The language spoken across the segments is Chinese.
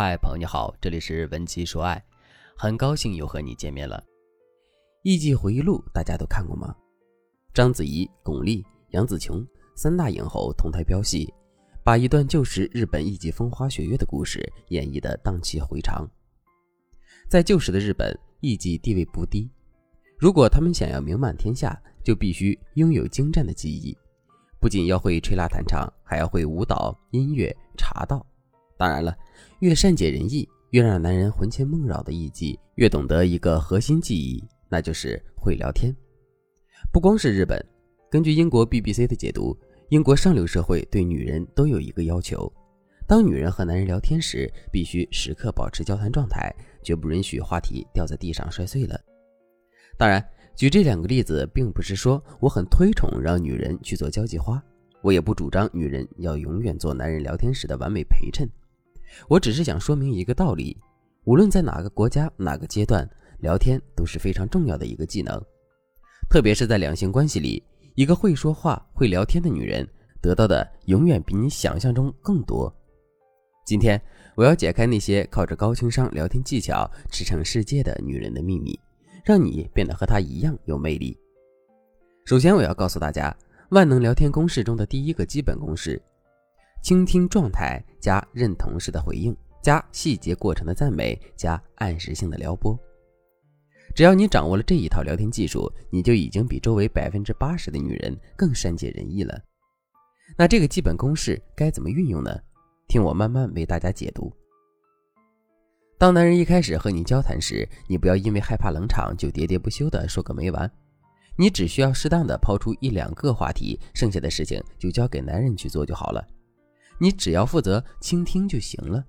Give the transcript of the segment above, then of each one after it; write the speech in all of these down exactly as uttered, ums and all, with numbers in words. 嗨，朋友你好，这里是文琪说爱，很高兴又和你见面了。艺伎回忆录大家都看过吗？章子怡、巩俐、杨紫琼三大影后同台飙戏，把一段旧时日本艺伎风花雪月的故事演绎得荡气回肠。在旧时的日本，艺伎地位不低，如果他们想要名满天下，就必须拥有精湛的技艺，不仅要会吹拉弹唱，还要会舞蹈、音乐、茶道。当然了，越善解人意，越让男人魂牵梦绕的艺伎，越懂得一个核心技艺，那就是会聊天。不光是日本，根据英国 B B C 的解读，英国上流社会对女人都有一个要求，当女人和男人聊天时，必须时刻保持交谈状态，绝不允许话题掉在地上摔碎了。当然，举这两个例子并不是说我很推崇让女人去做交际花，我也不主张女人要永远做男人聊天时的完美陪衬，我只是想说明一个道理，无论在哪个国家哪个阶段，聊天都是非常重要的一个技能。特别是在两性关系里，一个会说话会聊天的女人得到的永远比你想象中更多。今天我要解开那些靠着高情商聊天技巧驰骋世界的女人的秘密，让你变得和她一样有魅力。首先我要告诉大家万能聊天公式中的第一个基本公式，倾听状态加认同式的回应加细节过程的赞美加暗示性的撩拨。只要你掌握了这一套聊天技术，你就已经比周围 百分之八十 的女人更善解人意了。那这个基本公式该怎么运用呢？听我慢慢为大家解读。当男人一开始和你交谈时，你不要因为害怕冷场就喋喋不休地说个没完，你只需要适当地抛出一两个话题，剩下的事情就交给男人去做就好了，你只要负责倾听就行了。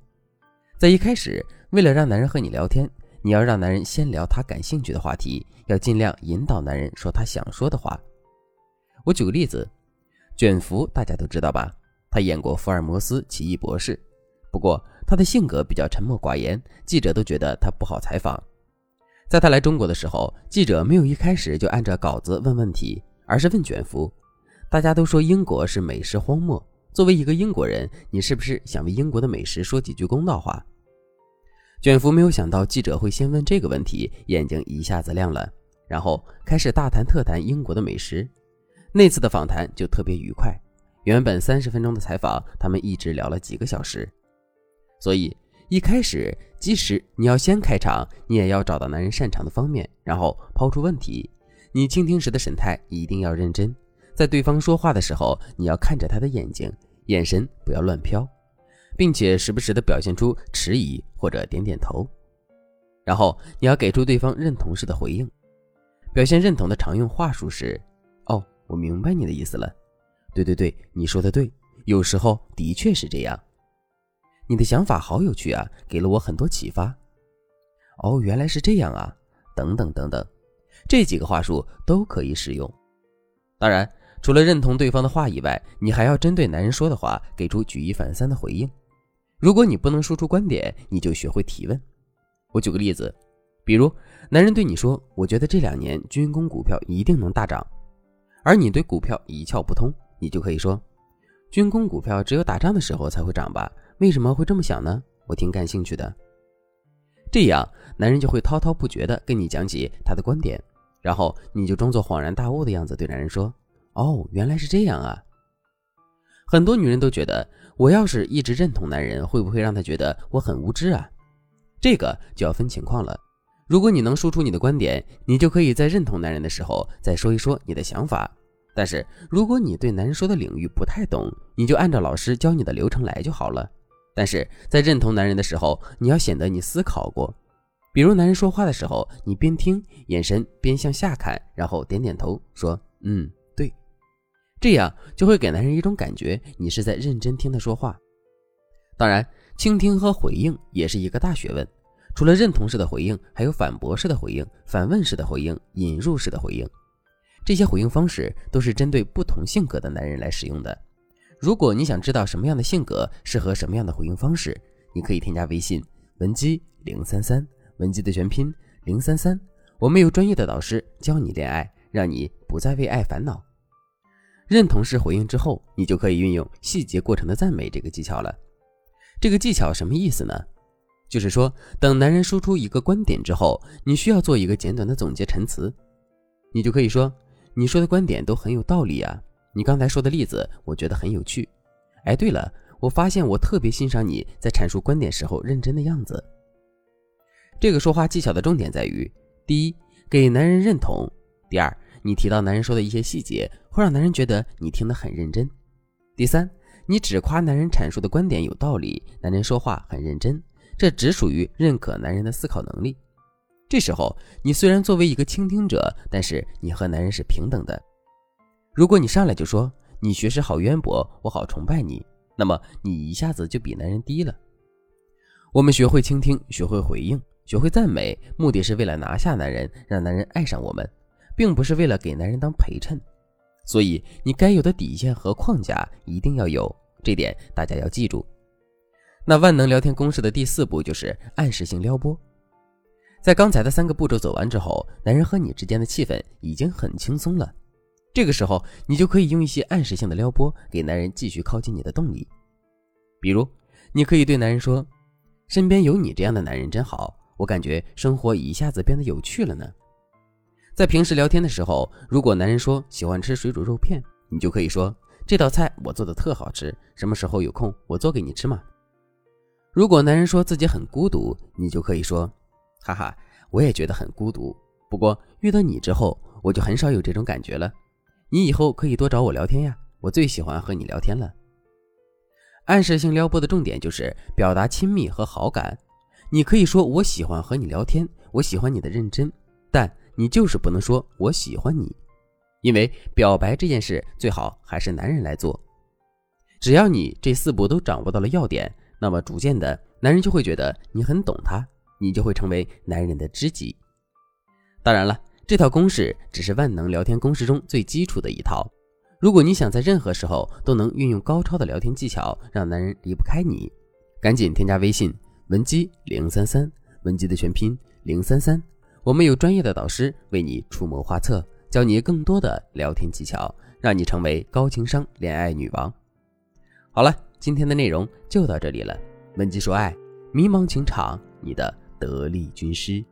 在一开始，为了让男人和你聊天，你要让男人先聊他感兴趣的话题，要尽量引导男人说他想说的话。我举个例子，卷福大家都知道吧，他演过福尔摩斯奇异博士，不过他的性格比较沉默寡言，记者都觉得他不好采访。在他来中国的时候，记者没有一开始就按照稿子问问题，而是问卷福。大家都说英国是美食荒漠，作为一个英国人，你是不是想为英国的美食说几句公道话？卷福没有想到记者会先问这个问题，眼睛一下子亮了，然后开始大谈特谈英国的美食。那次的访谈就特别愉快，原本三十分钟的采访，他们一直聊了几个小时。所以一开始，即使你要先开场，你也要找到男人擅长的方面，然后抛出问题。你倾听时的神态一定要认真，在对方说话的时候，你要看着他的眼睛，眼神不要乱飘，并且时不时地表现出迟疑或者点点头。然后你要给出对方认同式的回应。表现认同的常用话术是：哦，我明白你的意思了，对对对，你说的对，有时候的确是这样，你的想法好有趣啊，给了我很多启发，哦，原来是这样啊，等等等等，这几个话术都可以使用。当然除了认同对方的话以外，你还要针对男人说的话给出举一反三的回应。如果你不能输出观点，你就学会提问。我举个例子，比如男人对你说，我觉得这两年军工股票一定能大涨，而你对股票一窍不通，你就可以说，军工股票只有打仗的时候才会涨吧，为什么会这么想呢？我挺感兴趣的。这样男人就会滔滔不绝地跟你讲起他的观点，然后你就装作恍然大悟的样子对男人说，哦，原来是这样啊。很多女人都觉得，我要是一直认同男人，会不会让他觉得我很无知啊？这个就要分情况了。如果你能输出你的观点，你就可以在认同男人的时候再说一说你的想法。但是如果你对男人说的领域不太懂，你就按照老师教你的流程来就好了。但是在认同男人的时候，你要显得你思考过。比如男人说话的时候，你边听，眼神边向下看，然后点点头说嗯，这样就会给男人一种感觉，你是在认真听他说话。当然倾听和回应也是一个大学问，除了认同式的回应，还有反驳式的回应、反问式的回应、引入式的回应，这些回应方式都是针对不同性格的男人来使用的。如果你想知道什么样的性格适合什么样的回应方式，你可以添加微信文姬零三三，文姬的全拼零三三，我们有专业的导师教你恋爱，让你不再为爱烦恼。认同式回应之后，你就可以运用细节过程的赞美这个技巧了。这个技巧什么意思呢？就是说，等男人输出一个观点之后，你需要做一个简短的总结陈词。你就可以说，你说的观点都很有道理啊，你刚才说的例子我觉得很有趣。哎，对了，我发现我特别欣赏你在阐述观点时候认真的样子。这个说话技巧的重点在于，第一，给男人认同；第二，你提到男人说的一些细节，会让男人觉得你听得很认真；第三，你只夸男人阐述的观点有道理，男人说话很认真，这只属于认可男人的思考能力。这时候，你虽然作为一个倾听者，但是你和男人是平等的。如果你上来就说，你学识好渊博，我好崇拜你，那么你一下子就比男人低了。我们学会倾听，学会回应，学会赞美，目的是为了拿下男人，让男人爱上我们，并不是为了给男人当陪衬。所以你该有的底线和框架一定要有，这点大家要记住。那万能聊天公式的第四步就是暗示性撩拨。在刚才的三个步骤走完之后，男人和你之间的气氛已经很轻松了，这个时候你就可以用一些暗示性的撩拨给男人继续靠近你的动力。比如你可以对男人说，身边有你这样的男人真好，我感觉生活一下子变得有趣了呢。在平时聊天的时候，如果男人说喜欢吃水煮肉片，你就可以说，这道菜我做的特好吃，什么时候有空我做给你吃嘛。如果男人说自己很孤独，你就可以说，哈哈，我也觉得很孤独，不过遇到你之后我就很少有这种感觉了，你以后可以多找我聊天呀，我最喜欢和你聊天了。暗示性撩拨的重点就是表达亲密和好感。你可以说，我喜欢和你聊天，我喜欢你的认真，但你就是不能说我喜欢你，因为表白这件事最好还是男人来做。只要你这四步都掌握到了要点，那么逐渐的男人就会觉得你很懂他，你就会成为男人的知己。当然了，这套公式只是万能聊天公式中最基础的一套，如果你想在任何时候都能运用高超的聊天技巧，让男人离不开你，赶紧添加微信文姬零三三，文姬的全拼零三三，我们有专业的导师为你出谋划策，教你更多的聊天技巧，让你成为高情商恋爱女王。好了，今天的内容就到这里了，文姬说爱，迷茫情场你的得力军师。